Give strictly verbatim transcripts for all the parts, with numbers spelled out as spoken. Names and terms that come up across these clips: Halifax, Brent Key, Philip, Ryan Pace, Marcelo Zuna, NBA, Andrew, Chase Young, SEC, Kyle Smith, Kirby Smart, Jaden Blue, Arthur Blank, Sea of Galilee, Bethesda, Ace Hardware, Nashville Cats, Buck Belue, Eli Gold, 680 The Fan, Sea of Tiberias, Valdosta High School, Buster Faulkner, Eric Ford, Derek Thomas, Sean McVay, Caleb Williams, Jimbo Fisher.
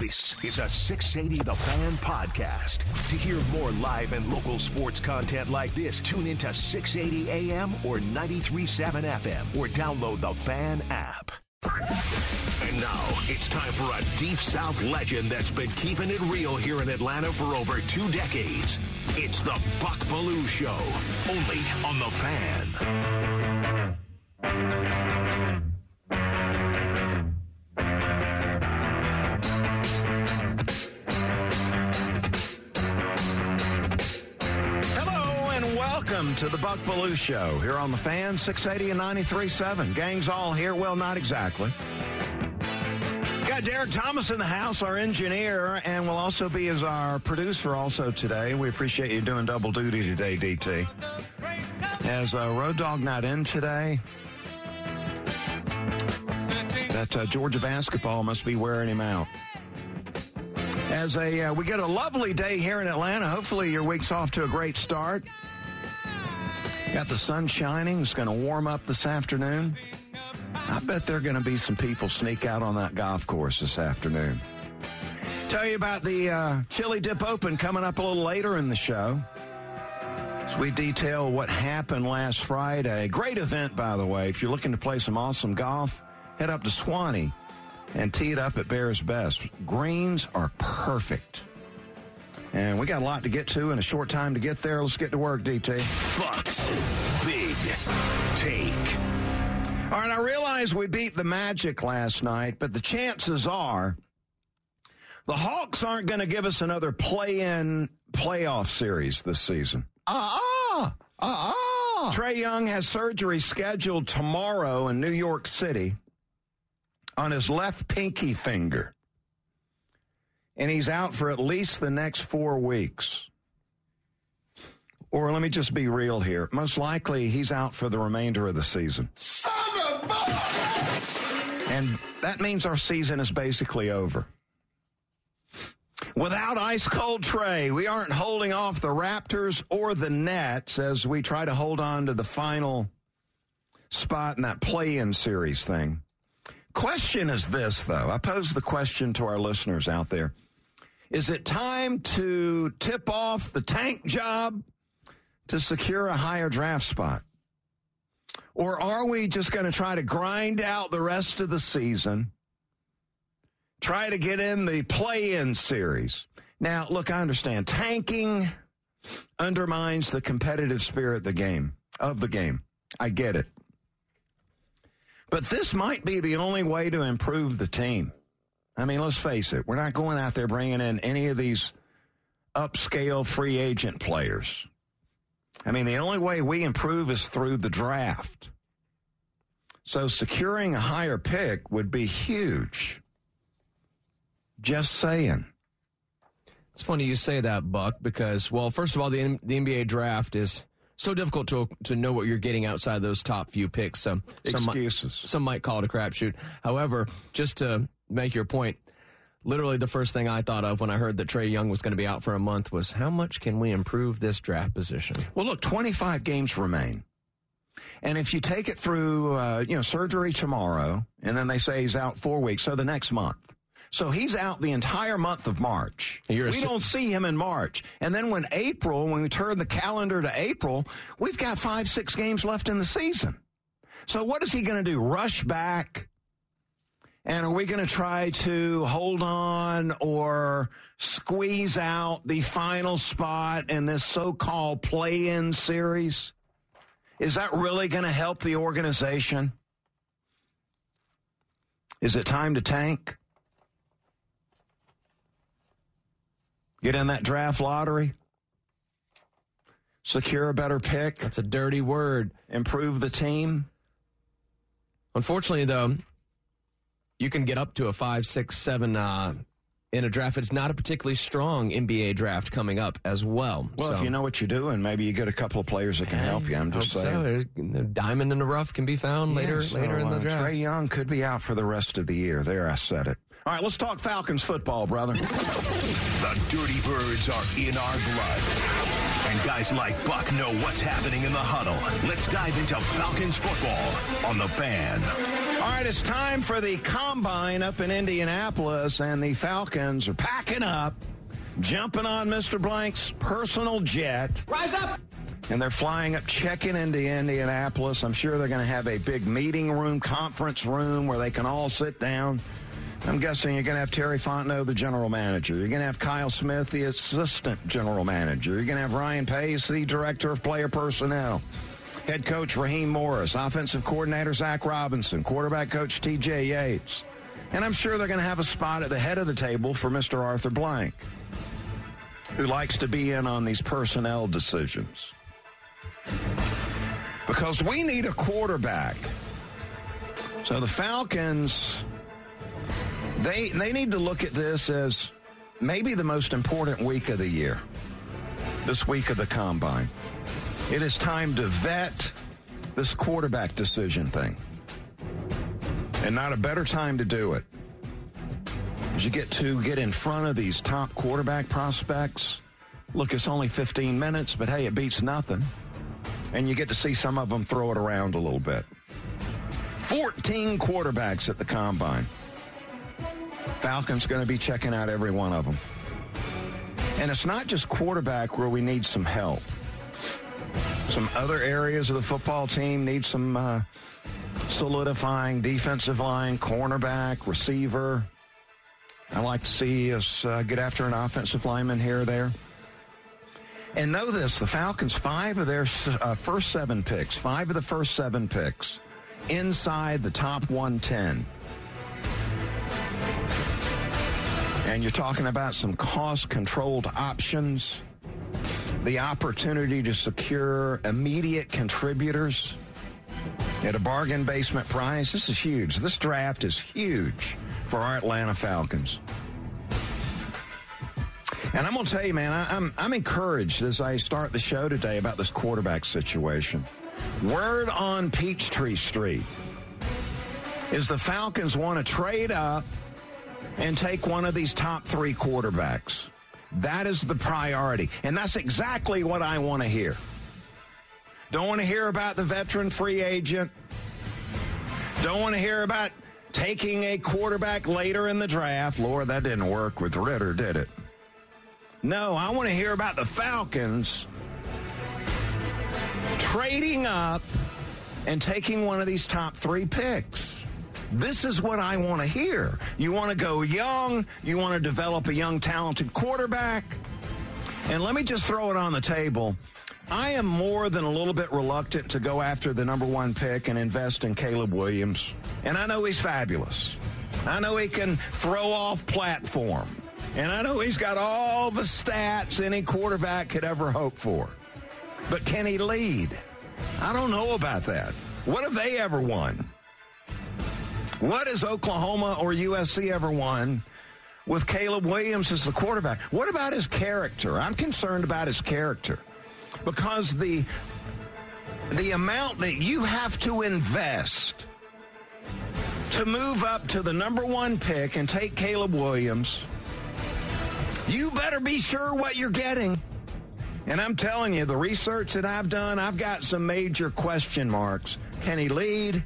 This is a six eighty The Fan podcast. To hear more live and local sports content like this, tune into six eighty A M or ninety-three point seven F M or download the Fan app. And now it's time for a Deep South legend that's been keeping it real here in Atlanta for over two decades. It's the Buck Belue Show, only on the Fan. Welcome to the Buck Belue Show here on the Fan, six eighty and ninety-three point seven. Gang's all here. Well, not exactly. Got Derek Thomas in the house, our engineer, and will also be as our producer also today. We appreciate you doing double duty today, D T. As uh, Road Dog not in today, that uh, Georgia basketball must be wearing him out. As a uh, we get a lovely day here in Atlanta. Hopefully your week's off to a great start. Got the sun shining. It's going to warm up this afternoon. I bet there are going to be some people sneak out on that golf course this afternoon. Tell you about the uh, Chili Dip Open coming up a little later in the show. As we detail what happened last Friday. Great event, by the way. If you're looking to play some awesome golf, head up to Swanee and tee it up at Bears Best. Greens are perfect. And we got a lot to get to in a short time to get there. Let's get to work, D T. Bucks Big Take. All right, I realize we beat the Magic last night, but the chances are the Hawks aren't going to give us another play-in playoff series this season. Uh-uh. Uh-uh. Trae Young has surgery scheduled tomorrow in New York City on his left pinky finger. And he's out for at least the next four weeks. Or let me just be real here. Most likely, he's out for the remainder of the season. Son of a bitch! And that means our season is basically over. Without Ice Cold Trae, we aren't holding off the Raptors or the Nets as we try to hold on to the final spot in that play-in series thing. Question is this, though. I pose the question to our listeners out there. Is it time to tip off the tank job to secure a higher draft spot? Or are we just going to try to grind out the rest of the season, try to get in the play-in series? Now, look, I understand. Tanking undermines the competitive spirit of the game. Of the game. I get it. But this might be the only way to improve the team. I mean, let's face it. We're not going out there bringing in any of these upscale free agent players. I mean, the only way we improve is through the draft. So securing a higher pick would be huge. Just saying. It's funny you say that, Buck, because, well, first of all, the, the N B A draft is so difficult to to know what you're getting outside of those top few picks. So, excuses. Some might, some might call it a crapshoot. However, just to make your point, literally the first thing I thought of when I heard that Trae Young was going to be out for a month was, how much can we improve this draft position? Well, look, twenty-five games remain. And if you take it through, uh, you know, surgery tomorrow, and then they say he's out four weeks, so the next month. So he's out the entire month of March. We don't see him in March. And then when April, when we turn the calendar to April, we've got five, six games left in the season. So what is he going to do? Rush back? And are we going to try to hold on or squeeze out the final spot in this so-called play-in series? Is that really going to help the organization? Is it time to tank? Get in that draft lottery. Secure a better pick. That's a dirty word. Improve the team. Unfortunately, though, you can get up to a five, six, seven uh, in a draft. It's not a particularly strong N B A draft coming up as well. Well, so. If you know what you're doing, maybe you get a couple of players that can I help you. I'm just saying. So. Diamond in the rough can be found yeah, later so, later in the draft. Uh, Trae Young could be out for the rest of the year. There, I said it. All right, let's talk Falcons football, brother. The Dirty Birds are in our blood. And guys like Buck know what's happening in the huddle. Let's dive into Falcons football on The Fan. All right, it's time for the Combine up in Indianapolis, and the Falcons are packing up, jumping on Mister Blank's personal jet. Rise up! And they're flying up, checking into Indianapolis. I'm sure they're going to have a big meeting room, conference room, where they can all sit down. I'm guessing you're going to have Terry Fontenot, the general manager. You're going to have Kyle Smith, the assistant general manager. You're going to have Ryan Pace, the director of player personnel. Head coach Raheem Morris, offensive coordinator Zach Robinson, quarterback coach T J Yates. And I'm sure they're going to have a spot at the head of the table for Mister Arthur Blank, who likes to be in on these personnel decisions. Because we need a quarterback. So the Falcons... They they need to look at this as maybe the most important week of the year, this week of the Combine. It is time to vet this quarterback decision thing, and not a better time to do it. As you get to get in front of these top quarterback prospects, look, it's only fifteen minutes, but hey, it beats nothing, and you get to see some of them throw it around a little bit. fourteen quarterbacks at the Combine. Falcons going to be checking out every one of them. And it's not just quarterback where we need some help. Some other areas of the football team need some uh, solidifying, defensive line, cornerback, receiver. I like to see us uh, get after an offensive lineman here or there. And know this, the Falcons, five of their uh, first seven picks, five of the first seven picks inside the top one ten. And you're talking about some cost-controlled options, the opportunity to secure immediate contributors at a bargain basement price. This is huge. This draft is huge for our Atlanta Falcons. And I'm going to tell you, man, I, I'm, I'm encouraged as I start the show today about this quarterback situation. Word on Peachtree Street is the Falcons want to trade up and take one of these top three quarterbacks. That is the priority. And that's exactly what I want to hear. Don't want to hear about the veteran free agent. Don't want to hear about taking a quarterback later in the draft. Lord, that didn't work with Ritter, did it? No, I want to hear about the Falcons trading up and taking one of these top three picks. This is what I want to hear. You want to go young. You want to develop a young, talented quarterback. And let me just throw it on the table. I am more than a little bit reluctant to go after the number one pick and invest in Caleb Williams. And I know he's fabulous. I know he can throw off platform. And I know he's got all the stats any quarterback could ever hope for. But can he lead? I don't know about that. What have they ever won? What has Oklahoma or U S C ever won with Caleb Williams as the quarterback? What about his character? I'm concerned about his character because the, the amount that you have to invest to move up to the number one pick and take Caleb Williams, you better be sure what you're getting. And I'm telling you, the research that I've done, I've got some major question marks. Can he lead?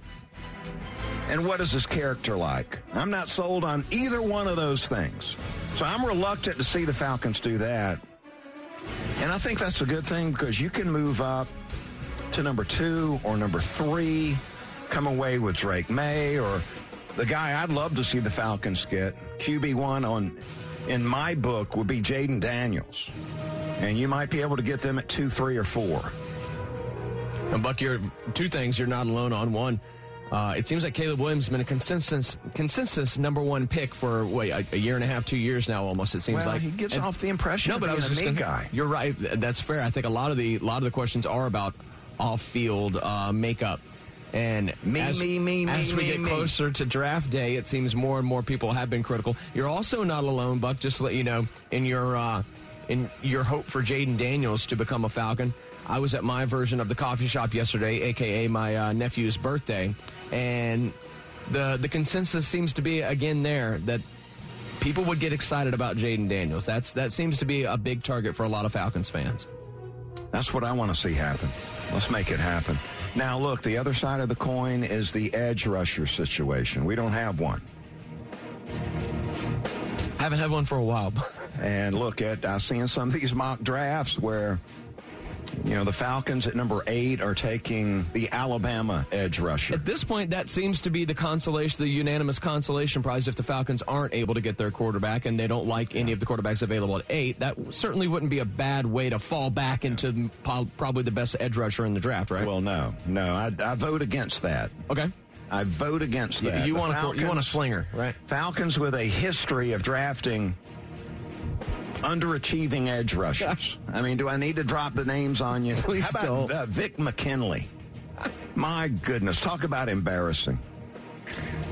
And what is his character like? I'm not sold on either one of those things. So I'm reluctant to see the Falcons do that. And I think that's a good thing because you can move up to number two or number three, come away with Drake May or the guy I'd love to see the Falcons get. Q B one on, in my book would be Jaden Daniels. And you might be able to get them at two, three, or four. And Buck, you're, two things you're not alone on. One, Uh, it seems like Caleb Williams has been a consensus consensus number one pick for wait, a, a year and a half, two years now almost. It seems well, like he gives and, off the impression. No, but I was just gonna, guy. You're right. That's fair. I think a lot of the a lot of the questions are about off field uh, makeup And me, as, me, me, me, As me, we me, get me. closer to draft day, it seems more and more people have been critical. You're also not alone, Buck, just to let you know, in your, uh, in your hope for Jaden Daniels to become a Falcon. I was at my version of the coffee shop yesterday, a k a my uh, nephew's birthday, and the the consensus seems to be, again, there that people would get excited about Jaden Daniels. That's That seems to be a big target for a lot of Falcons fans. That's what I want to see happen. Let's make it happen. Now, look, the other side of the coin is the edge rusher situation. We don't have one. I haven't had one for a while. And look, at I've seen some of these mock drafts where... You know, the Falcons at number eight are taking the Alabama edge rusher. At this point, that seems to be the consolation, the unanimous consolation prize if the Falcons aren't able to get their quarterback and they don't like any of the quarterbacks available at eight. That certainly wouldn't be a bad way to fall back into probably the best edge rusher in the draft, right? Well, no. No, I, I vote against that. Okay. I vote against that. You, you, want Falcons, a, you want a slinger, right? Falcons with a history of drafting underachieving edge rushers. I mean, do I need to drop the names on you? Please How about don't. Uh, Vic McKinley? My goodness, talk about embarrassing.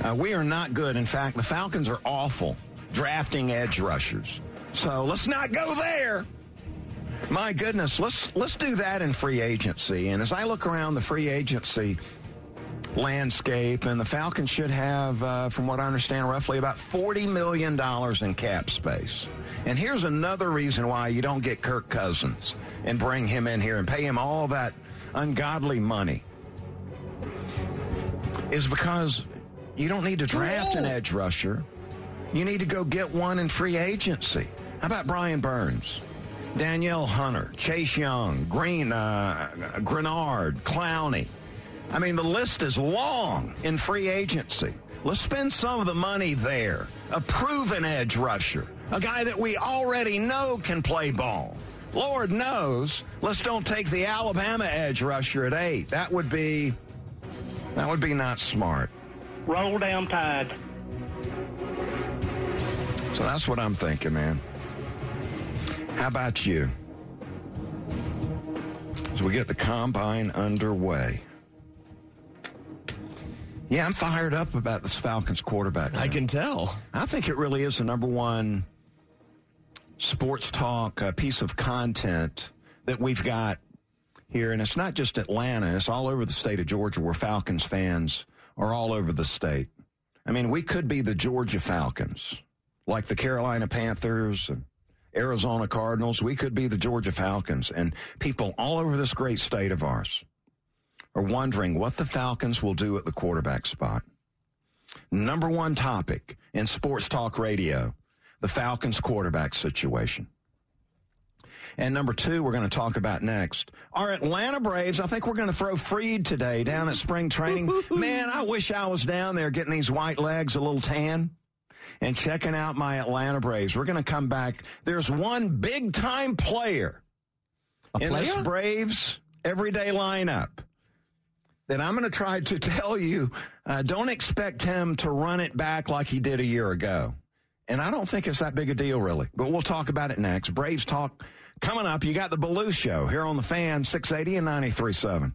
Uh, we are not good. In fact, the Falcons are awful drafting edge rushers. So let's not go there. My goodness, let's let's do that in free agency. And as I look around the free agency landscape, and the Falcons should have, uh, from what I understand, roughly about forty million dollars in cap space. And here's another reason why you don't get Kirk Cousins and bring him in here and pay him all that ungodly money is because you don't need to draft an edge rusher. You need to go get one in free agency. How about Brian Burns, Danielle Hunter, Chase Young, Green, uh, Grenard, Clowney? I mean, the list is long in free agency. Let's spend some of the money there. A proven edge rusher. A guy that we already know can play ball. Lord knows, let's don't take the Alabama edge rusher at eight. That would be, that would be not smart. Roll down Tide. So that's what I'm thinking, man. How about you? So we get the combine underway. Yeah, I'm fired up about this Falcons quarterback. Man. I can tell. I think it really is the number one sports talk uh, piece of content that we've got here. And it's not just Atlanta. It's all over the state of Georgia where Falcons fans are all over the state. I mean, we could be the Georgia Falcons, like the Carolina Panthers and Arizona Cardinals. We could be the Georgia Falcons. And people all over this great state of ours are wondering what the Falcons will do at the quarterback spot. Number one topic in sports talk radio, the Falcons quarterback situation. And number two, we're going to talk about next, our Atlanta Braves. I think we're going to throw Freed today down at spring training. Man, I wish I was down there getting these white legs a little tan and checking out my Atlanta Braves. We're going to come back. There's one big-time player, player in this Braves everyday lineup that I'm going to try to tell you, uh, don't expect him to run it back like he did a year ago. And I don't think it's that big a deal, really. But we'll talk about it next. Braves Talk coming up. You got the Belue Show here on The Fan, six eighty and ninety-three point seven.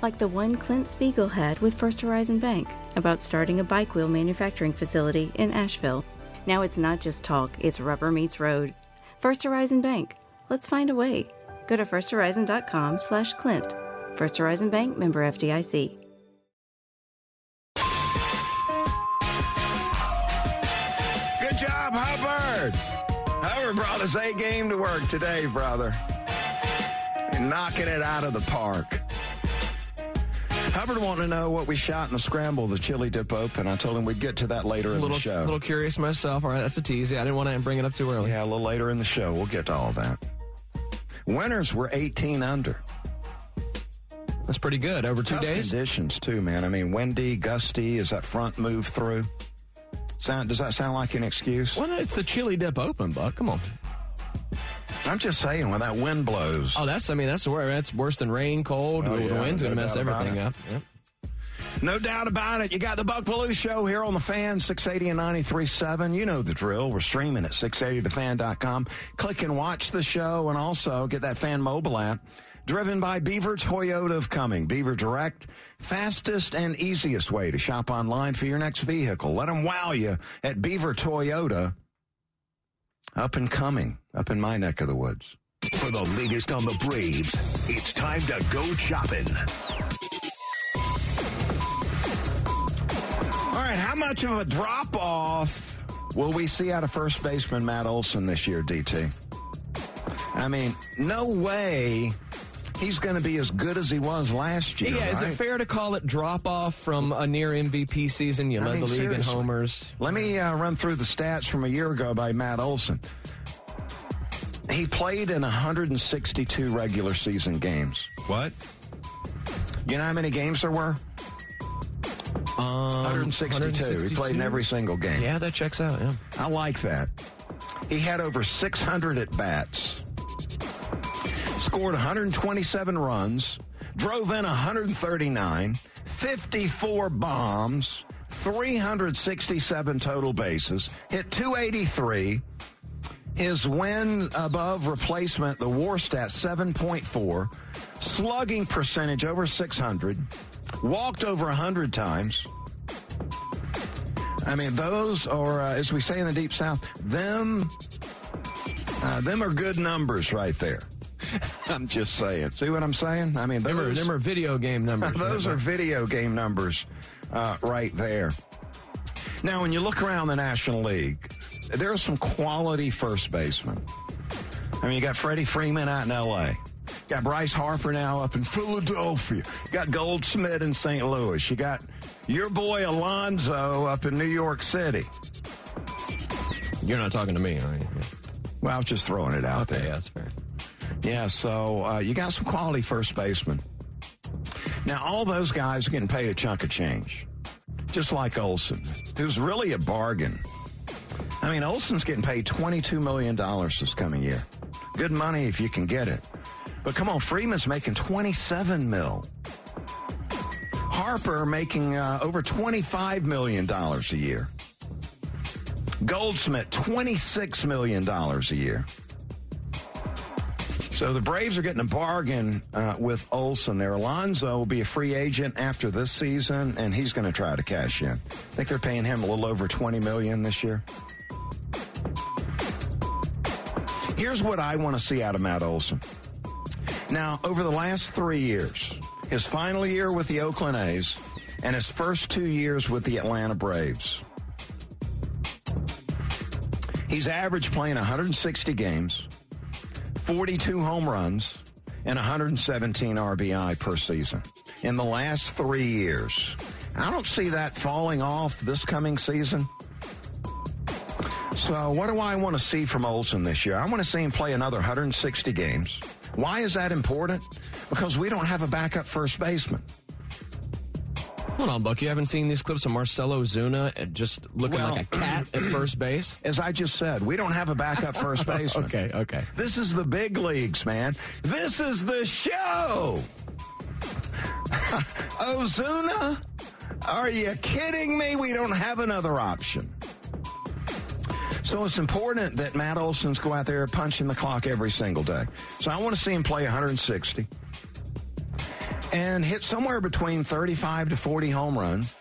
Like the one Clint Spiegel had with First Horizon Bank about starting a bike wheel manufacturing facility in Asheville. Now it's not just talk, it's rubber meets road. First Horizon Bank, let's find a way. Go to first horizon dot com slash Clint. First Horizon Bank, member F D I C. Good job, Hubbard. Hubbard brought his A game to work today, brother. And knocking it out of the park. Hubbard wanted to know what we shot in the scramble, the chili dip open. I told him we'd get to that later in the show. A little curious myself. All right, that's a tease. Yeah, I didn't want to bring it up too early. Yeah, a little later in the show. We'll get to all that. Winners were eighteen under. That's pretty good. Over two Tough days. Conditions too, man. I mean, windy, gusty. Is that front move through? Sound? Does that sound like an excuse? Well, it's the Chili Dip Open, Buck. Come on. I'm just saying, when that wind blows. Oh, that's. I mean, that's worse. That's worse than rain, cold. Oh, yeah, the wind's no going to mess everything up. Yep. No doubt about it. You got the Buck Belue Show here on The Fan, six eighty and ninety-three point seven. You know the drill. We're streaming at six eighty the fan dot com. Click and watch the show, and also get that Fan mobile app. Driven by Beaver Toyota of Cumming. Beaver Direct, fastest and easiest way to shop online for your next vehicle. Let them wow you at Beaver Toyota up and coming, up in my neck of the woods. For the latest on the Braves, it's time to go shopping. All right, how much of a drop-off will we see out of first baseman Matt Olson this year, D T? I mean, no way he's going to be as good as he was last year. Yeah, right? Is it fair to call it drop-off from a near-M V P season? You I led mean, the league seriously. in homers. Let me uh, run through the stats from a year ago by Matt Olson. He played in one hundred sixty-two regular season games. What? You know how many games there were? Um, one hundred sixty-two. one hundred sixty-two. He played in every single game. Yeah, that checks out, yeah. I like that. He had over six hundred at-bats, scored one hundred twenty-seven runs, drove in one hundred thirty-nine, fifty-four bombs, three hundred sixty-seven total bases, hit two eighty-three. His win above replacement, the WAR stat, seven point four, slugging percentage over six hundred, walked over one hundred times. I mean, those are, uh, as we say in the Deep South, them, uh, them are good numbers right there. I'm just saying. See what I'm saying? I mean, those them are, them are video game numbers. Those are video game numbers uh, right there. Now, when you look around the National League, there are some quality first basemen. I mean, you got Freddie Freeman out in L A Got Bryce Harper now up in Philadelphia. Got Goldschmidt in Saint Louis. You got your boy Alonzo up in New York City. You're not talking to me, are you? Well, I was just throwing it out okay, there. Yeah, that's fair. Yeah, so uh, you got some quality first basemen. Now, all those guys are getting paid a chunk of change, just like Olson, who's really a bargain. I mean, Olson's getting paid twenty-two million dollars this coming year. Good money if you can get it. But come on, Freeman's making twenty-seven mil. Harper making uh, over twenty-five million dollars a year. Goldschmidt, twenty-six million dollars a year. So the Braves are getting a bargain uh, with Olson there. Alonzo will be a free agent after this season, and he's going to try to cash in. I think they're paying him a little over twenty million dollars this year. Here's what I want to see out of Matt Olson. Now, over the last three years, his final year with the Oakland A's and his first two years with the Atlanta Braves, he's averaged playing one hundred sixty games, forty-two home runs, and one hundred seventeen R B I per season in the last three years. I don't see that falling off this coming season. So what do I want to see from Olson this year? I want to see him play another one hundred sixty games. Why is that important? Because we don't have a backup first baseman. Hold on, Buck. You haven't seen these clips of Marcelo Zuna just looking well, like a cat at first base? As I just said, we don't have a backup first baseman. Okay, okay. This is the big leagues, man. This is the show. Ozuna? Are you kidding me? We don't have another option. So it's important that Matt Olson's go out there punching the clock every single day. So I want to see him play one hundred sixty and hit somewhere between thirty-five to forty home runs,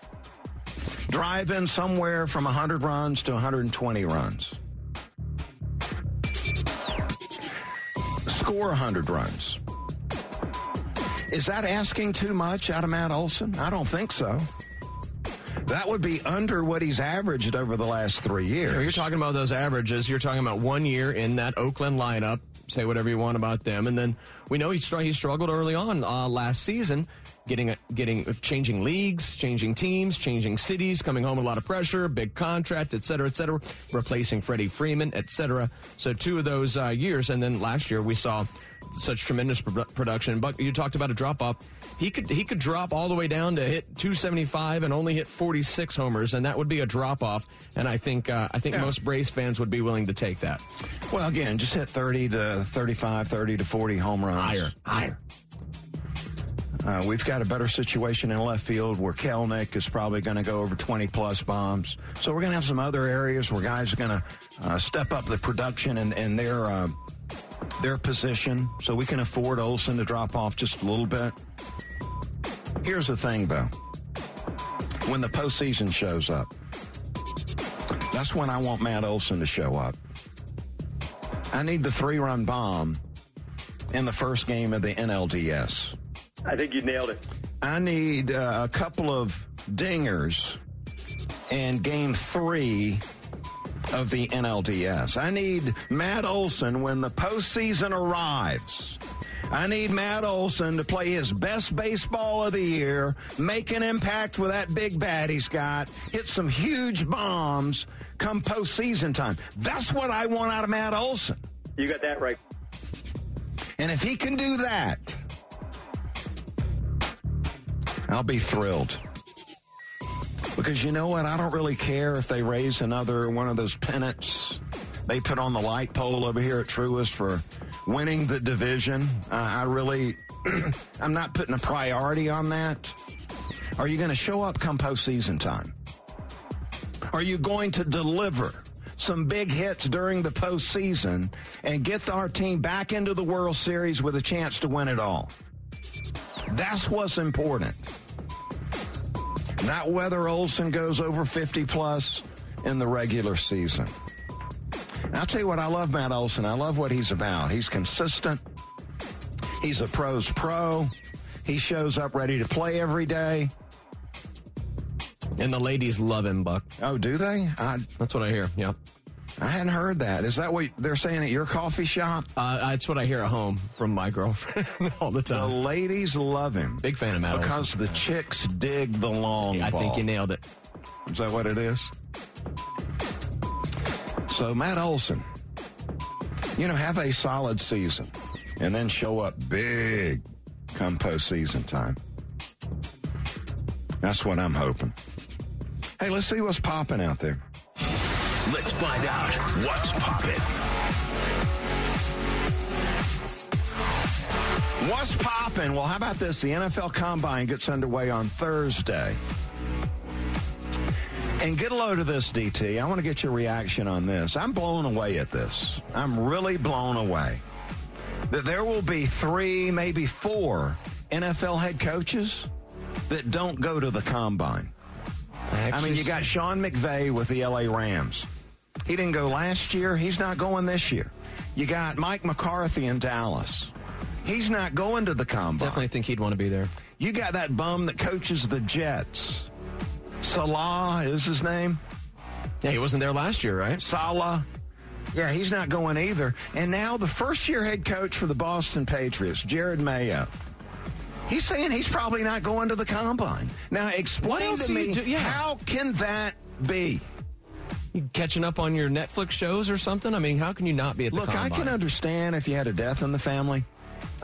drive in somewhere from one hundred runs to one hundred twenty runs, score one hundred runs. Is that asking too much out of Matt Olson? I don't think so. That would be under what he's averaged over the last three years. You're talking about those averages. You're talking about one year in that Oakland lineup. Say whatever you want about them. And then we know he, str- he struggled early on uh, last season. getting getting changing leagues, changing teams, changing cities, coming home with a lot of pressure, big contract, et cetera, et cetera, replacing Freddie Freeman, et cetera. So two of those uh, years, and then last year we saw such tremendous pro- production. Buck, you talked about a drop off. He could he could drop all the way down to hit two seventy-five and only hit forty-six homers, and that would be a drop off. And I think uh, I think yeah. most Braves fans would be willing to take that. Well, again, just hit thirty to thirty-five, thirty to forty home runs. Higher, higher. Uh, we've got a better situation in left field where Kelnick is probably going to go over twenty-plus bombs. So we're going to have some other areas where guys are going to uh, step up the production and, and their uh, their position. So we can afford Olsen to drop off just a little bit. Here's the thing, though. When the postseason shows up, that's when I want Matt Olsen to show up. I need the three-run bomb in the first game of the N L D S. I think you nailed it. I need uh, a couple of dingers in game three of the N L D S. I need Matt Olsen when the postseason arrives. I need Matt Olsen to play his best baseball of the year, make an impact with that big bat he's got, hit some huge bombs come postseason time. That's what I want out of Matt Olsen. You got that right. And if he can do that, I'll be thrilled. Because you know what? I don't really care if they raise another one of those pennants they put on the light pole over here at Truist for winning the division. Uh, I really, I'm not putting a priority on that. Are you going to show up come postseason time? Are you going to deliver some big hits during the postseason and get our team back into the World Series with a chance to win it all? That's what's important. Not whether Olsen goes over fifty-plus in the regular season. And I'll tell you what, I love Matt Olsen. I love what he's about. He's consistent. He's a pro's pro. He shows up ready to play every day. And the ladies love him, Buck. Oh, do they? I, That's what I hear, yeah. I hadn't heard that. Is that what they're saying at your coffee shop? Uh, that's what I hear at home from my girlfriend all the time. The ladies love him. Big fan of Matt Olsen. Because the chicks dig the long yeah, ball. I think you nailed it. Is that what it is? So, Matt Olsen, you know, have a solid season and then show up big come postseason time. That's what I'm hoping. Hey, let's see what's popping out there. Let's find out what's poppin'. What's poppin'? Well, how about this? The N F L Combine gets underway on Thursday. And get a load of this, D T. I want to get your reaction on this. I'm blown away at this. I'm really blown away. That there will be three, maybe four N F L head coaches that don't go to the Combine. I, I mean, you got Sean McVay with the L A Rams. He didn't go last year. He's not going this year. You got Mike McCarthy in Dallas. He's not going to the Combine. Definitely think he'd want to be there. You got that bum that coaches the Jets. Salah is his name. Yeah, he wasn't there last year, right? Salah. Yeah, he's not going either. And now the first-year head coach for the Boston Patriots, Jared Mayo. He's saying he's probably not going to the Combine. Now, explain to me, do, yeah. how can that be? You catching up on your Netflix shows or something? I mean, how can you not be at the Look, Combine? Look, I can understand if you had a death in the family.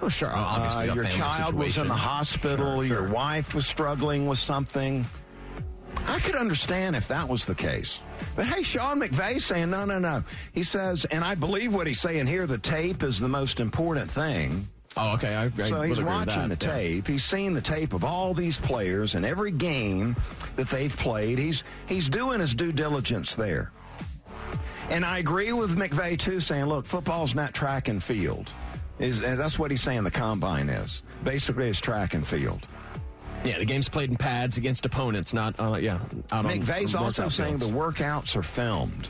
Oh, sure. Uh, Obviously, uh, your child situation. was in the hospital. Sure, sure. Your wife was struggling with something. I could understand if that was the case. But, hey, Sean McVay saying, no, no, no. He says, and I believe what he's saying here, the tape is the most important thing. Oh, okay. I, I so he's watching the tape. Yeah. He's seen the tape of all these players and every game that they've played. He's he's doing his due diligence there. And I agree with McVay, too, saying, look, football's not track and field. Is and that's what he's saying the Combine is. Basically, it's track and field. Yeah, the game's played in pads against opponents, not, uh, yeah. Out McVay's on also saying fields. The workouts are filmed.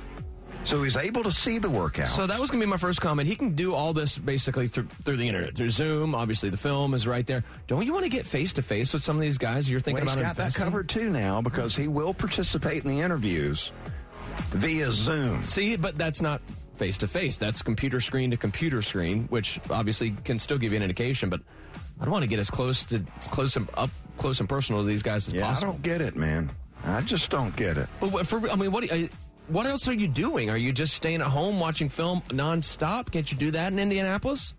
So he's able to see the workout. So that was going to be my first comment. He can do all this basically through, through the internet, through Zoom. Obviously, the film is right there. Don't you want to get face-to-face with some of these guys you're thinking well, about investing? He's got that covered, too, now, because he will participate in the interviews via Zoom. See, but that's not face-to-face. That's computer screen to computer screen, which obviously can still give you an indication, but I don't want to get as close to close him up close and personal to these guys as yeah, possible. I don't get it, man. I just don't get it. But for, I mean, what do you, what else are you doing? Are you just staying at home watching film nonstop? Can't you do that in Indianapolis?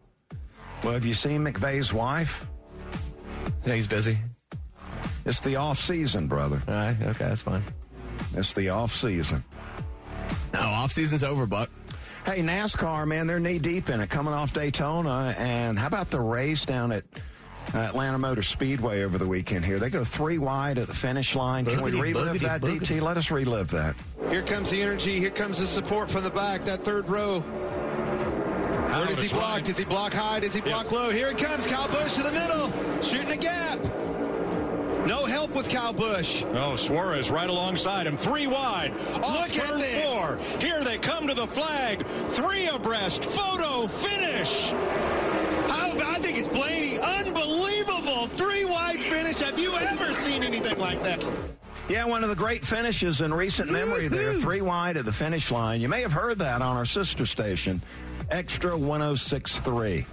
Well, have you seen McVay's wife? Yeah, he's busy. It's the off season, brother. All right, okay, that's fine. It's the off season. No, off season's over, Buck. Hey, NASCAR, man, they're knee deep in it, coming off Daytona, and how about the race down at Atlanta Motor Speedway over the weekend here? They go three wide at the finish line. Can boogity, we relive boogity, that, boogity. D T? Let us relive that. Here comes the energy. Here comes the support from the back, that third row. Where does he block? Does he block high? Does he block yeah. low? Here it comes. Kyle Busch to the middle, shooting a gap. No help with Kyle Busch. Oh, Suarez right alongside him. Three wide. Off Look at this. Four. Here they come to the flag. Three abreast. Photo finish. I, I think it's Blaney. Unbelievable. Three wide finish. Have you ever seen anything like that? Yeah, one of the great finishes in recent memory there. Three wide at the finish line. You may have heard that on our sister station, Extra one oh six point three.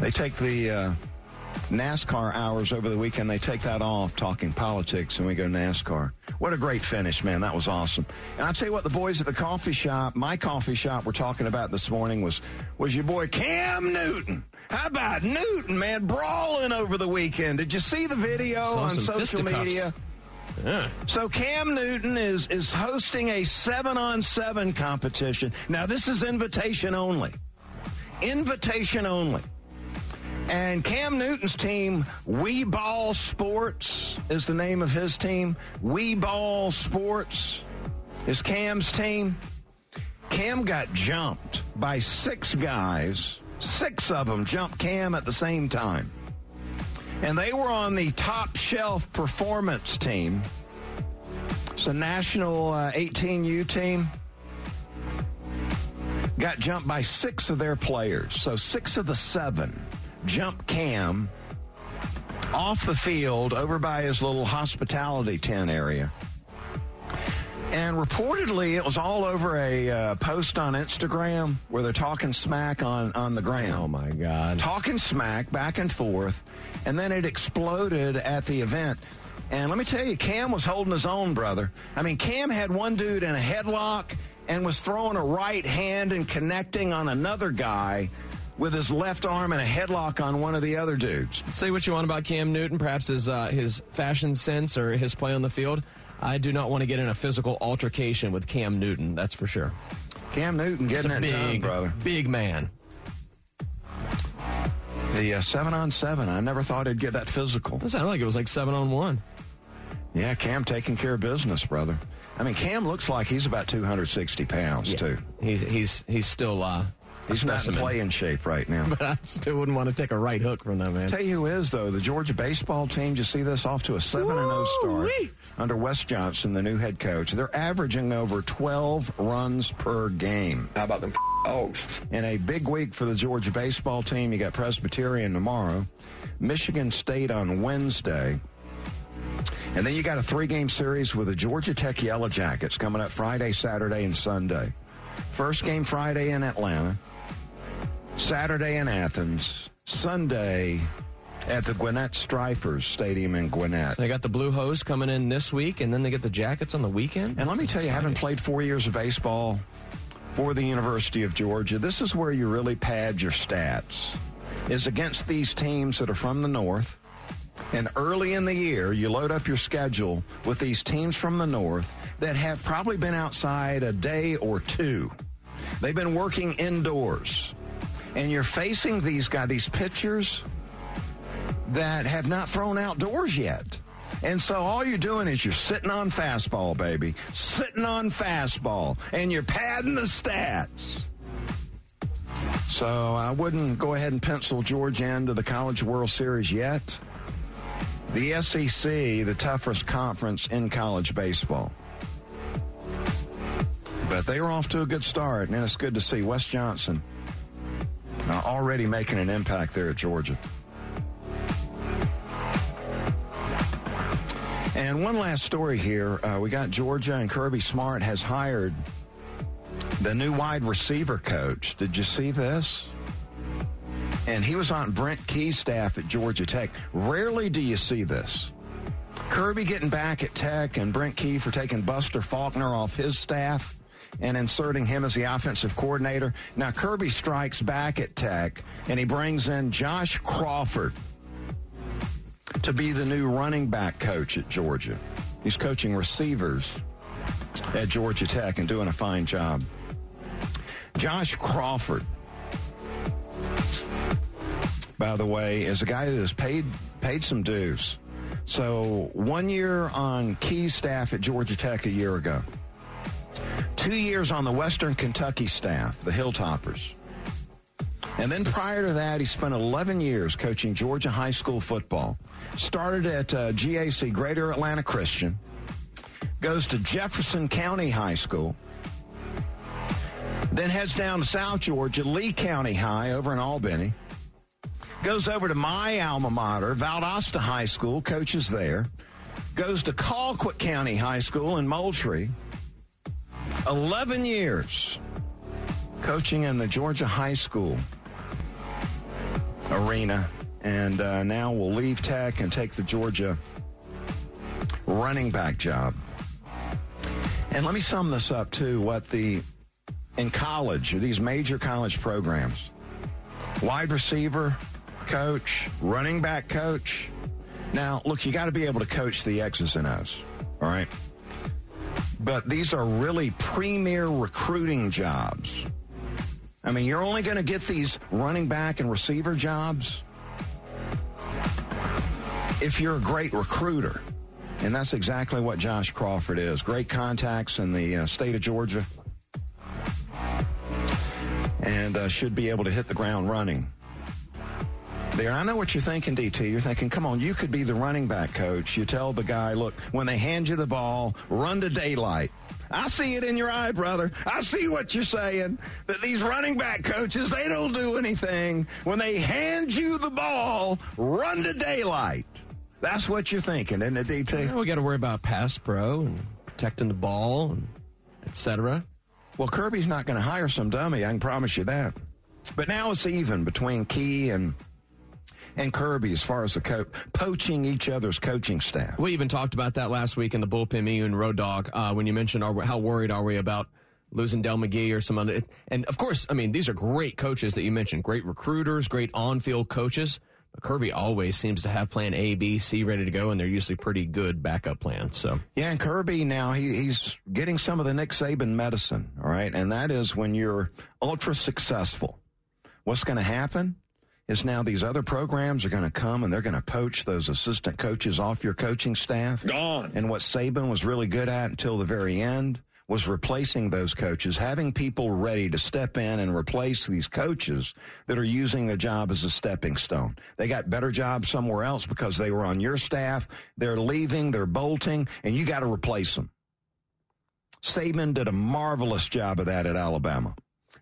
They take the... Uh, NASCAR hours over the weekend. They take that off, talking politics, and we go NASCAR. What a great finish, man. That was awesome. And I'll tell you what, the boys at the coffee shop, my coffee shop, were talking about this morning was, was your boy Cam Newton. How about Newton, man, brawling over the weekend? Did you see the video on social media? Yeah. So Cam Newton is, is hosting a seven on seven competition. Now, this is invitation only. Invitation only. And Cam Newton's team, Wee Ball Sports, is the name of his team. Wee Ball Sports is Cam's team. Cam got jumped by six guys. Six of them jumped Cam at the same time. And they were on the top shelf performance team. It's a national uh, eighteen U team. Got jumped by six of their players. So six of the seven jump Cam off the field over by his little hospitality tent area. And reportedly, it was all over a uh, post on Instagram where they're talking smack on, on the ground. Oh, my God. Talking smack back and forth. And then it exploded at the event. And let me tell you, Cam was holding his own, brother. I mean, Cam had one dude in a headlock and was throwing a right hand and connecting on another guy with his left arm in a headlock on one of the other dudes. Say what you want about Cam Newton, perhaps his, uh, his fashion sense or his play on the field. I do not want to get in a physical altercation with Cam Newton, that's for sure. Cam Newton getting it done, brother. Big man. The uh, seven on seven, I never thought it'd get that physical. It sounded like it was like seven on one. Yeah, Cam taking care of business, brother. I mean, Cam looks like he's about two hundred sixty pounds, yeah, too. He's, he's, he's still... Uh, He's not in playing shape right now. But I still wouldn't want to take a right hook from that man. Tell you who is, though, the Georgia baseball team. You see this? Off to a seven and oh start under Wes Johnson, the new head coach. They're averaging over twelve runs per game. How about them dogs? In a big week for the Georgia baseball team, you got Presbyterian tomorrow, Michigan State on Wednesday. And then you got a three-game series with the Georgia Tech Yellow Jackets coming up Friday, Saturday, and Sunday. First game Friday in Atlanta. Saturday in Athens, Sunday at the Gwinnett Stripers Stadium in Gwinnett. So they got the Blue Hose coming in this week, and then they get the Jackets on the weekend? And let me tell you, having played four years of baseball for the University of Georgia, this is where you really pad your stats, is against these teams that are from the north. And early in the year, you load up your schedule with these teams from the north that have probably been outside a day or two. They've been working indoors. And you're facing these guys, these pitchers that have not thrown outdoors yet. And so all you're doing is you're sitting on fastball, baby. Sitting on fastball. And you're padding the stats. So I wouldn't go ahead and pencil Georgia into the College World Series yet. The S E C, the toughest conference in college baseball. But they were off to a good start, and it's good to see Wes Johnson Uh, already making an impact there at Georgia. And one last story here. Uh, we got Georgia, and Kirby Smart has hired the new wide receiver coach. Did you see this? and he was on Brent Key's staff at Georgia Tech. Rarely do you see this. Kirby getting back at Tech and Brent Key for taking Buster Faulkner off his staff and inserting him as the offensive coordinator. Now, Kirby strikes back at Tech, and he brings in Josh Crawford to be the new running back coach at Georgia. He's coaching receivers at Georgia Tech and doing a fine job. Josh Crawford, by the way, is a guy that has paid paid some dues. So one year on Key's staff at Georgia Tech a year ago. Two years on the Western Kentucky staff, the Hilltoppers. And then prior to that, he spent eleven years coaching Georgia high school football. Started at uh, G A C, Greater Atlanta Christian. Goes to Jefferson County High School. Then heads down to South Georgia, Lee County High over in Albany. Goes over to my alma mater, Valdosta High School, coaches there. Goes to Colquitt County High School in Moultrie. eleven years coaching in the Georgia high school arena. And uh, now we'll leave Tech and take the Georgia running back job. And let me sum this up, too, what the, in college, these major college programs, wide receiver coach, running back coach. Now, look, you got to be able to coach the X's and O's, all right? But these are really premier recruiting jobs. I mean, you're only going to get these running back and receiver jobs if you're a great recruiter. And that's exactly what Josh Crawford is. Great contacts in the uh, state of Georgia. And uh, should be able to hit the ground running. There, I know what you're thinking, D T. You're thinking, come on, you could be the running back coach. You tell the guy, look, when they hand you the ball, run to daylight. I see it in your eye, brother. I see what you're saying, that these running back coaches, they don't do anything. When they hand you the ball, run to daylight. That's what you're thinking, isn't it, D T? Yeah, we got to worry about pass pro and protecting the ball, and et cetera. Well, Kirby's not going to hire some dummy, I can promise you that. But now it's even between Key and... and Kirby, as far as the co- poaching each other's coaching staff. We even talked about that last week in the bullpen, me and Road Dog, uh, when you mentioned our, how worried are we about losing Del McGee or some other. And, of course, I mean, these are great coaches that you mentioned, great recruiters, great on-field coaches. But Kirby always seems to have plan A, B, C ready to go, and they're usually pretty good backup plans. So. Yeah, and Kirby now, he, he's getting some of the Nick Saban medicine, all right? And that is when you're ultra-successful, what's going to happen? Is now these other programs are going to come and they're going to poach those assistant coaches off your coaching staff. Gone. And what Saban was really good at until the very end was replacing those coaches, having people ready to step in and replace these coaches that are using the job as a stepping stone. They got better jobs somewhere else because they were on your staff. They're leaving, they're bolting, and you got to replace them. Saban did a marvelous job of that at Alabama.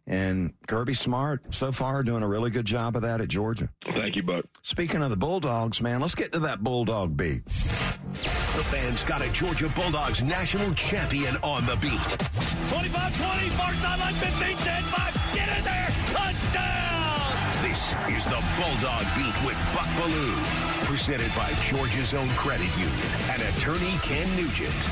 And Kirby Smart, so far, doing a really good job of that at Georgia. Thank you, Buck. Speaking of the Bulldogs, man, let's get to that Bulldog beat. The Fan's got a Georgia Bulldogs national champion on the beat. twenty-five twenty, far sideline, fifteen ten five, get in there, touchdown! This is the Bulldog Beat with Buck Belue, presented by Georgia's Own Credit Union and attorney Ken Nugent.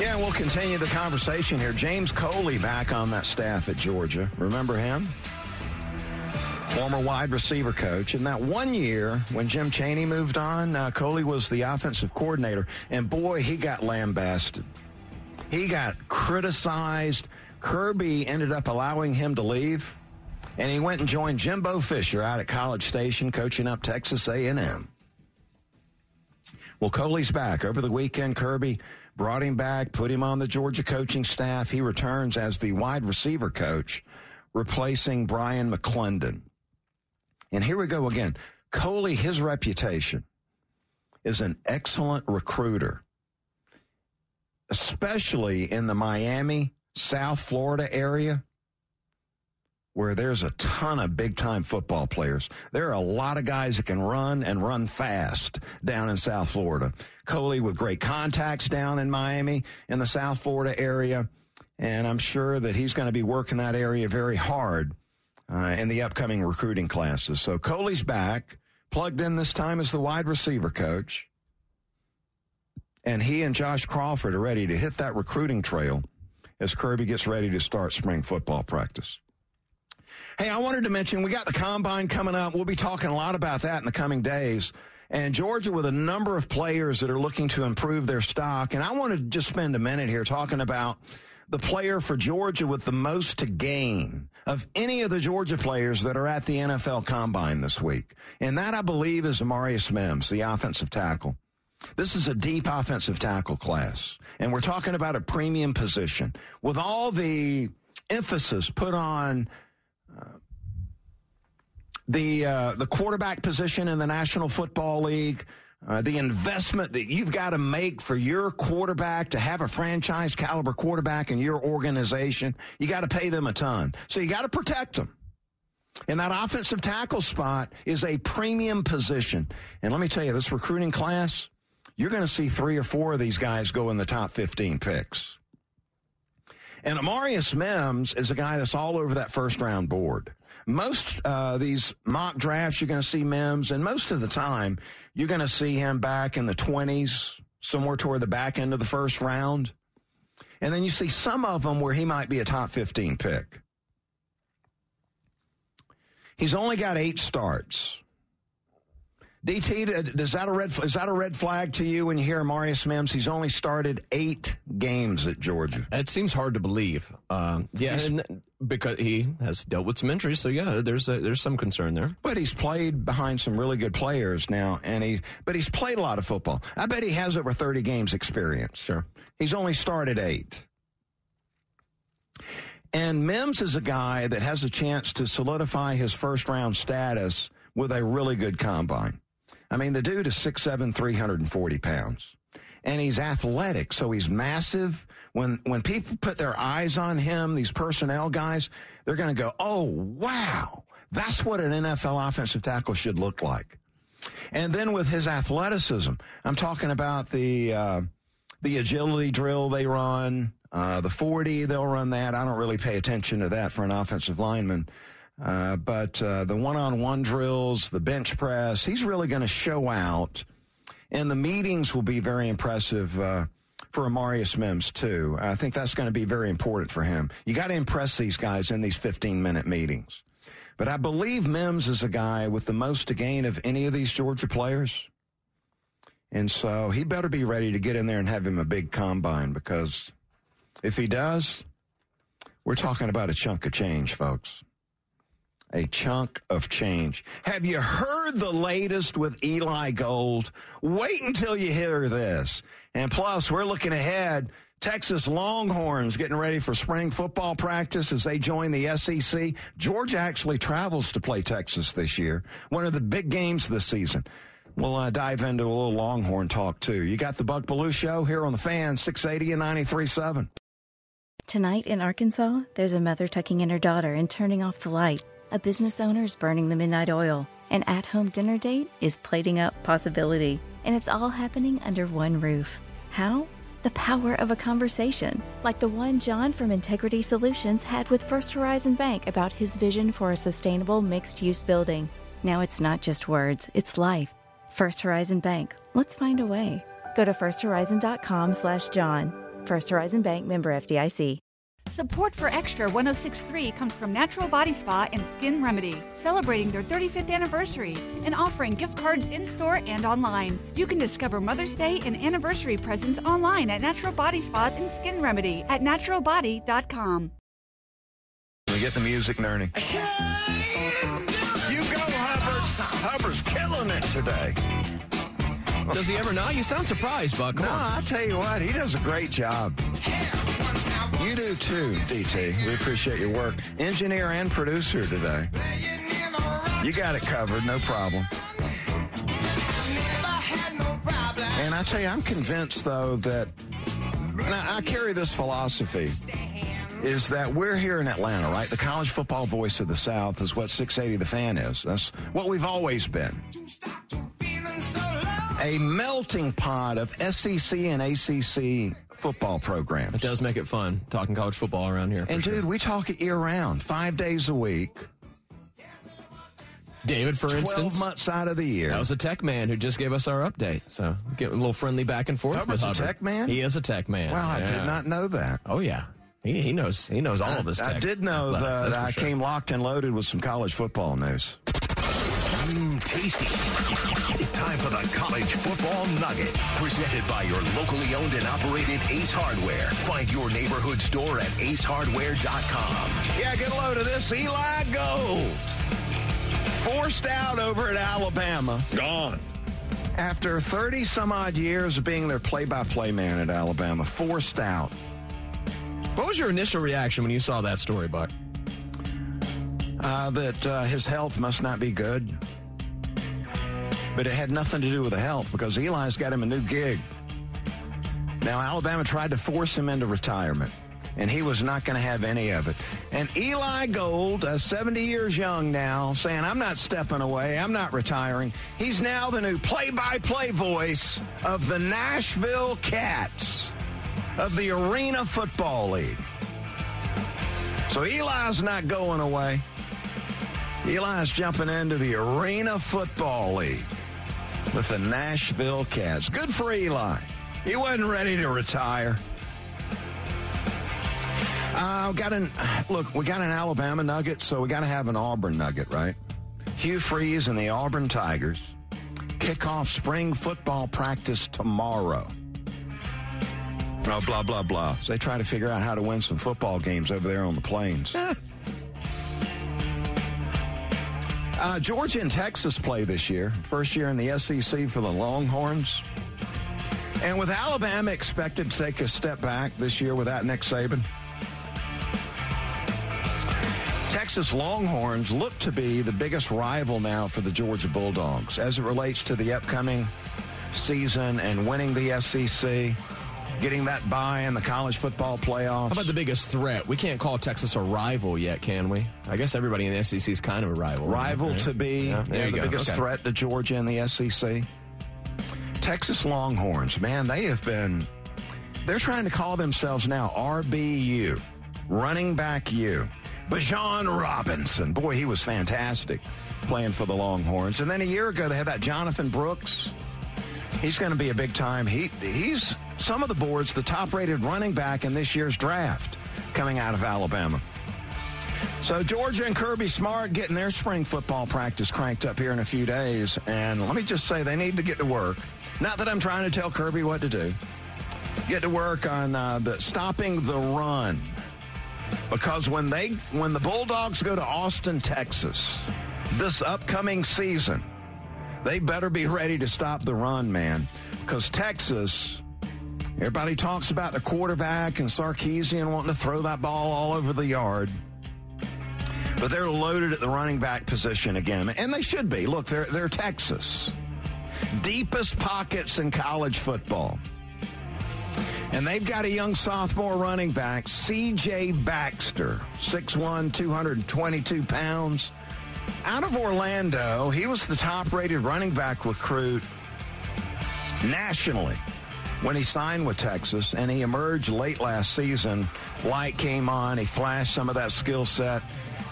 Yeah, we'll continue the conversation here. James Coley back on that staff at Georgia. Remember him? Former wide receiver coach. And that one year when Jim Chaney moved on, uh, Coley was the offensive coordinator. And, boy, he got lambasted. He got criticized. Kirby ended up allowing him to leave. And he went and joined Jimbo Fisher out at College Station coaching up Texas A and M. Well, Coley's back. Over the weekend, Kirby brought him back, put him on the Georgia coaching staff. He returns as the wide receiver coach, replacing Brian McClendon. And here we go again. Coley, his reputation is an excellent recruiter, especially in the Miami, South Florida area, where there's a ton of big-time football players. There are a lot of guys that can run and run fast down in South Florida. Coley with great contacts down in Miami in the South Florida area, and I'm sure that he's going to be working that area very hard uh, in the upcoming recruiting classes. So Coley's back, plugged in this time as the wide receiver coach. And he and Josh Crawford are ready to hit that recruiting trail as Kirby gets ready to start spring football practice. Hey, I wanted to mention we got the Combine coming up. We'll be talking a lot about that in the coming days. And Georgia with a number of players that are looking to improve their stock. And I want to just spend a minute here talking about the player for Georgia with the most to gain of any of the Georgia players that are at the N F L Combine this week. And that, I believe, is Amarius Mims, the offensive tackle. This is a deep offensive tackle class, and we're talking about a premium position. With all the emphasis put on uh, the uh, the quarterback position in the National Football League, uh, the investment that you've got to make for your quarterback to have a franchise-caliber quarterback in your organization, you got to pay them a ton. So you got to protect them. And that offensive tackle spot is a premium position. And let me tell you, this recruiting class, you're going to see three or four of these guys go in the top fifteen picks. And Amarius Mims is a guy that's all over that first-round board. Most uh these mock drafts, you're going to see Mims, and most of the time, you're going to see him back in the twenties, somewhere toward the back end of the first round. And then you see some of them where he might be a top fifteen pick. He's only got eight starts. D T, does that a red, is that a red flag to you when you hear Amarius Mims? He's only started eight games at Georgia. It seems hard to believe. Uh, yeah, and because he has dealt with some injuries, so yeah, there's a, there's some concern there. But he's played behind some really good players now, and he but he's played a lot of football. I bet he has over thirty games experience. Sure. He's only started eight. And Mims is a guy that has a chance to solidify his first-round status with a really good combine. I mean, the dude is six seven, three hundred forty pounds. And he's athletic, so he's massive. When when people put their eyes on him, these personnel guys, they're going to go, oh, wow, that's what an N F L offensive tackle should look like. And then with his athleticism, I'm talking about the uh, the agility drill they run, uh, the forty, they'll run that. I don't really pay attention to that for an offensive lineman. Uh, but uh, the one-on-one drills, the bench press, he's really going to show out. And the meetings will be very impressive uh, for Amarius Mims, too. I think that's going to be very important for him. You got to impress these guys in these fifteen-minute meetings. But I believe Mims is a guy with the most to gain of any of these Georgia players. And so he better be ready to get in there and have him a big combine, because if he does, we're talking about a chunk of change, folks. A chunk of change. Have you heard the latest with Eli Gold? Wait until you hear this. And plus, we're looking ahead. Texas Longhorns getting ready for spring football practice as they join the S E C. Georgia actually travels to play Texas this year. One of the big games this season. We'll uh, dive into a little Longhorn talk, too. You got the Buck Belue Show here on The Fan, six eighty and ninety-three point seven. Tonight in Arkansas, there's a mother tucking in her daughter and turning off the light. A business owner is burning the midnight oil. An at-home dinner date is plating up possibility. And it's all happening under one roof. How? The power of a conversation, like the one John from Integrity Solutions had with First Horizon Bank about his vision for a sustainable mixed-use building. Now it's not just words, it's life. First Horizon Bank. Let's find a way. Go to first horizon dot com slash John. First Horizon Bank, member F D I C. Support for Extra one oh six point three comes from Natural Body Spa and Skin Remedy, celebrating their thirty-fifth anniversary and offering gift cards in-store and online. You can discover Mother's Day and anniversary presents online at Natural Body Spa and Skin Remedy at natural body dot com. We get the music, Nernie. You go, Hubbard. Hubbard's killing it today. Does he ever know? You sound surprised, Buck. Come no, on. I tell you what, he does a great job. You do too, D T. We appreciate your work. Engineer and producer today. You got it covered, no problem. And I tell you, I'm convinced, though, that, and I carry this philosophy, is that we're here in Atlanta, right? The college football voice of the South is what six eighty The Fan is. That's what we've always been. A melting pot of S E C and A C C football programs. It does make it fun talking college football around here. And, dude, sure. We talk it year-round, five days a week. David, for instance, twelve months out of the year. That was a tech man who just gave us our update. So get a little friendly back and forth. Hubbard's with a tech man? He is a tech man. Wow, I yeah. did not know that. Oh, yeah. He, he knows He knows all I, of his tech. I did know athletics, that I sure. came locked and loaded with some college football news. Mmm, tasty. Time for the College Football Nugget, presented by your locally owned and operated Ace Hardware. Find your neighborhood store at ace hardware dot com. Yeah, get a load of this. Eli Gold, forced out over at Alabama. Gone. After thirty-some-odd years of being their play-by-play man at Alabama, forced out. What was your initial reaction when you saw that story, Buck? Uh, that uh, his health must not be good. But it had nothing to do with the health, because Eli's got him a new gig. Now, Alabama tried to force him into retirement, and he was not going to have any of it. And Eli Gold, uh, seventy years young now, saying, I'm not stepping away, I'm not retiring. He's now the new play-by-play voice of the Nashville Cats of the Arena Football League. So Eli's not going away. Eli's jumping into the Arena Football League with the Nashville Cats. Good for Eli. He wasn't ready to retire. Uh, got an, look, we got an Alabama nugget, so we got to have an Auburn nugget, right? Hugh Freeze and the Auburn Tigers kick off spring football practice tomorrow. Oh, blah, blah, blah. So they try to figure out how to win some football games over there on the plains. uh, Georgia and Texas play this year. First year in the S E C for the Longhorns. And with Alabama expected to take a step back this year without Nick Saban, Texas Longhorns look to be the biggest rival now for the Georgia Bulldogs as it relates to the upcoming season and winning the S E C. Getting that bye in the college football playoffs. How about the biggest threat? We can't call Texas a rival yet, can we? I guess everybody in the S E C is kind of a rival. Rival right? to be yeah, there you know, the go. biggest okay. threat to Georgia and the S E C. Texas Longhorns, man, they have been, they're trying to call themselves now R B U, running back U. Bijan Robinson, boy, he was fantastic playing for the Longhorns. And then a year ago, they had that Jonathan Brooks. He's going to be a big time. He He's... some of the boards, the top-rated running back in this year's draft coming out of Alabama. So Georgia and Kirby Smart getting their spring football practice cranked up here in a few days. And let me just say they need to get to work. Not that I'm trying to tell Kirby what to do. Get to work on uh, the stopping the run. Because when they when the Bulldogs go to Austin, Texas, this upcoming season, they better be ready to stop the run, man. Because Texas... everybody talks about the quarterback and Sarkisian wanting to throw that ball all over the yard. But they're loaded at the running back position again. And they should be. Look, they're, they're Texas. Deepest pockets in college football. And they've got a young sophomore running back, C J Baxter, six one, two twenty-two pounds. Out of Orlando, he was the top-rated running back recruit nationally when he signed with Texas, and he emerged late last season. Light came on. He flashed some of that skill set.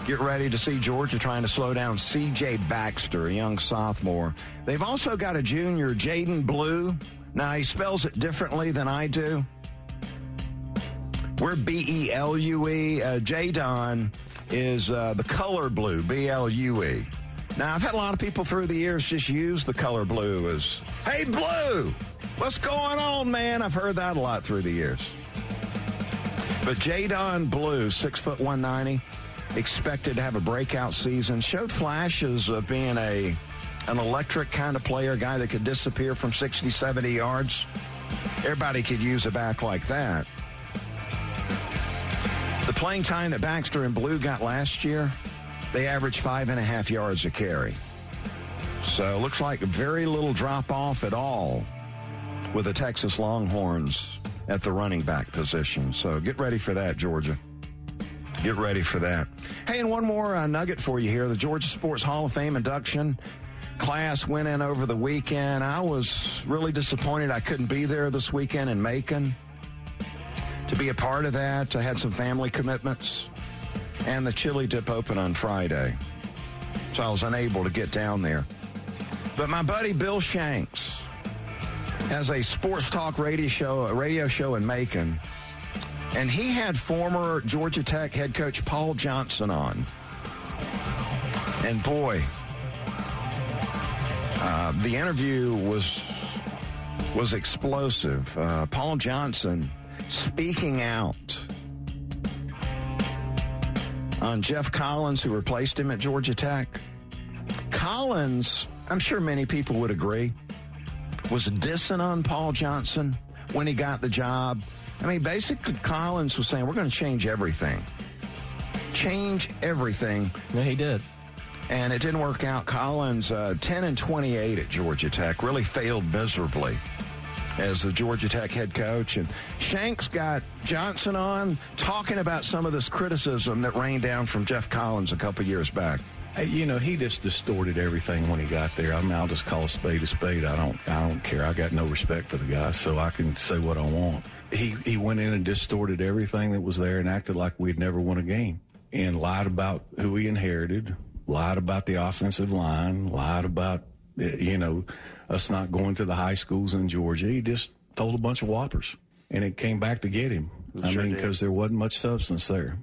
Get ready to see Georgia trying to slow down C J Baxter, a young sophomore. They've also got a junior, Jaden Blue. Now, he spells it differently than I do. We're B E L U E. Uh, Jadon is uh, the color blue, B L U E. Now, I've had a lot of people through the years just use the color blue as, hey, Blue! What's going on, man? I've heard that a lot through the years. But Jadon Blue, six foot one ninety, expected to have a breakout season. Showed flashes of being a an electric kind of player, a guy that could disappear from sixty, seventy yards. Everybody could use a back like that. The playing time that Baxter and Blue got last year, they averaged five and a half yards a carry. So it looks like very little drop-off at all with the Texas Longhorns at the running back position. So get ready for that, Georgia. Get ready for that. Hey, and one more uh, nugget for you here. The Georgia Sports Hall of Fame induction class went in over the weekend. I was really disappointed I couldn't be there this weekend in Macon to be a part of that. I had some family commitments and the Chili Dip Open on Friday. so I was unable to get down there. But my buddy Bill Shanks has a sports talk radio show, a radio show in Macon, and he had former Georgia Tech head coach Paul Johnson on. And boy, uh, the interview was was explosive. Uh, Paul Johnson speaking out on Jeff Collins, who replaced him at Georgia Tech. Collins, I'm sure many people would agree, was dissing on Paul Johnson when he got the job. I mean, basically, Collins was saying, we're going to change everything. Change everything. Yeah, he did. And it didn't work out. Collins, uh, ten and twenty-eight at Georgia Tech, really failed miserably as the Georgia Tech head coach. And Shanks got Johnson on talking about some of this criticism that rained down from Jeff Collins a couple years back. You know, he just distorted everything when he got there. I mean, I'll just call a spade a spade. I don't, I don't care. I got no respect for the guy, so I can say what I want. He he went in and distorted everything that was there and acted like we'd never won a game, and lied about who he inherited, lied about the offensive line, lied about, you know, us not going to the high schools in Georgia. He just told a bunch of whoppers, and it came back to get him. I sure mean, because there wasn't much substance there.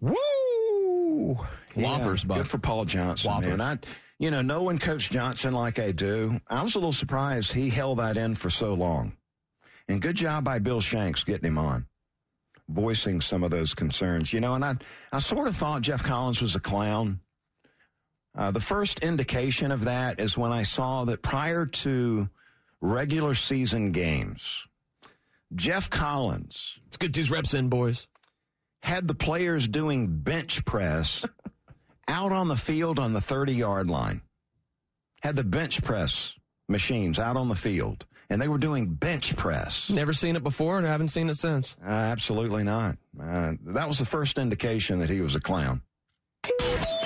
Woo! Whoppers, yeah, good for Paul Johnson. And I, you know, knowing Coach Johnson like I do, I was a little surprised he held that in for so long. And good job by Bill Shanks getting him on, voicing some of those concerns. You know, and I, I sort of thought Jeff Collins was a clown. Uh, the first indication of that is when I saw that prior to regular season games, Jeff Collins. It's good to reps in, boys. Had the players doing bench press out on the field on the thirty-yard line. Had the bench press machines out on the field, and they were doing bench press. Never seen it before, and I haven't seen it since. Uh, absolutely not. Uh, that was the first indication that he was a clown.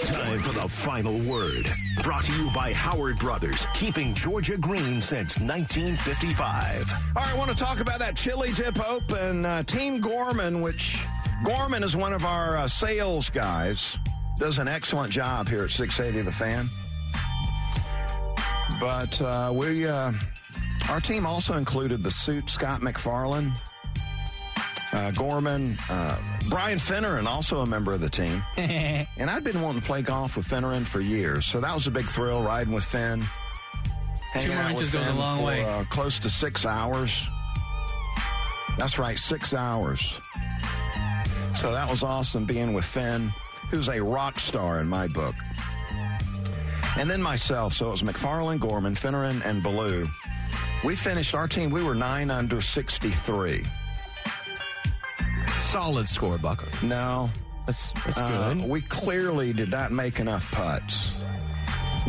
Time for the final word. Brought to you by Howard Brothers, keeping Georgia green since nineteen fifty-five. All right, I want to talk about that Chili Dip Open. Uh, Team Gorman, which... Gorman is one of our uh, sales guys, does an excellent job here at six eighty The Fan. But uh, we, uh, our team also included the suit, Scott McFarland, uh, Gorman, uh, Brian Finneran, also a member of the team. And I'd been wanting to play golf with Finneran for years, so that was a big thrill, riding with Finn. Hanging Two out with Finn goes a long for way. Uh, close to six hours. That's right, six hours. So that was awesome being with Finn, who's a rock star in my book. And then myself. So it was McFarland, Gorman, Finneran, and Belue. We finished our team. We were nine under sixty-three. Solid score, Bucker. No. That's, that's uh, good. We clearly did not make enough putts.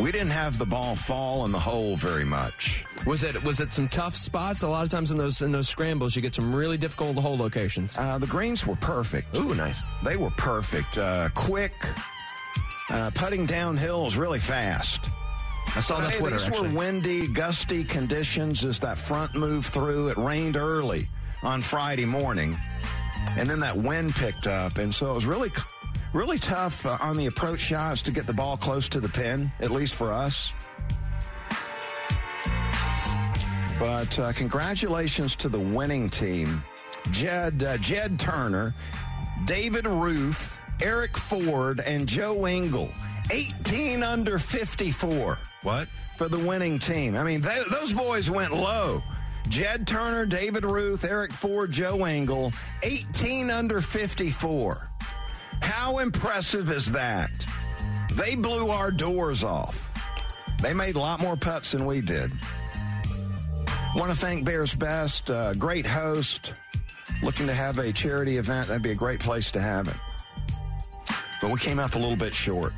We didn't have the ball fall in the hole very much. Was it was it some tough spots? A lot of times in those in those scrambles, you get some really difficult hole locations. Uh, the greens were perfect. Ooh, nice. They were perfect. Uh, quick, uh, putting downhill is really fast. I saw that hey, Twitter, These actually. were windy, gusty conditions as that front moved through. It rained early on Friday morning, and then that wind picked up, and so it was really... Really tough uh, on the approach shots to get the ball close to the pin, at least for us. But uh, congratulations to the winning team. Jed, uh, Jed Turner, David Ruth, Eric Ford, and Joe Engel. eighteen under fifty-four. What? For the winning team. I mean, they, those boys went low. Jed Turner, David Ruth, Eric Ford, Joe Engel. eighteen under fifty-four. How impressive is that? They blew our doors off. They made a lot more putts than we did. Want to thank Bears Best, uh, great host. Looking to have a charity event. That'd be a great place to have it. But we came up a little bit short.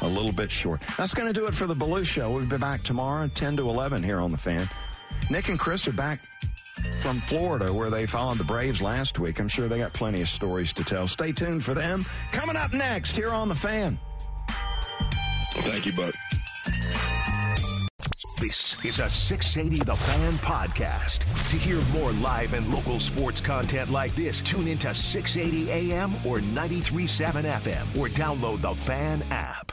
A little bit short. That's going to do it for the Belue Show. We'll be back tomorrow, ten to eleven here on The Fan. Nick and Chris are back from Florida, where they followed the Braves last week. I'm sure they got plenty of stories to tell. Stay tuned for them. Coming up next here on The Fan. Thank you, Buck. This is a six eighty The Fan podcast. To hear more live and local sports content like this, tune into six eighty A M or ninety-three point seven F M or download the Fan app.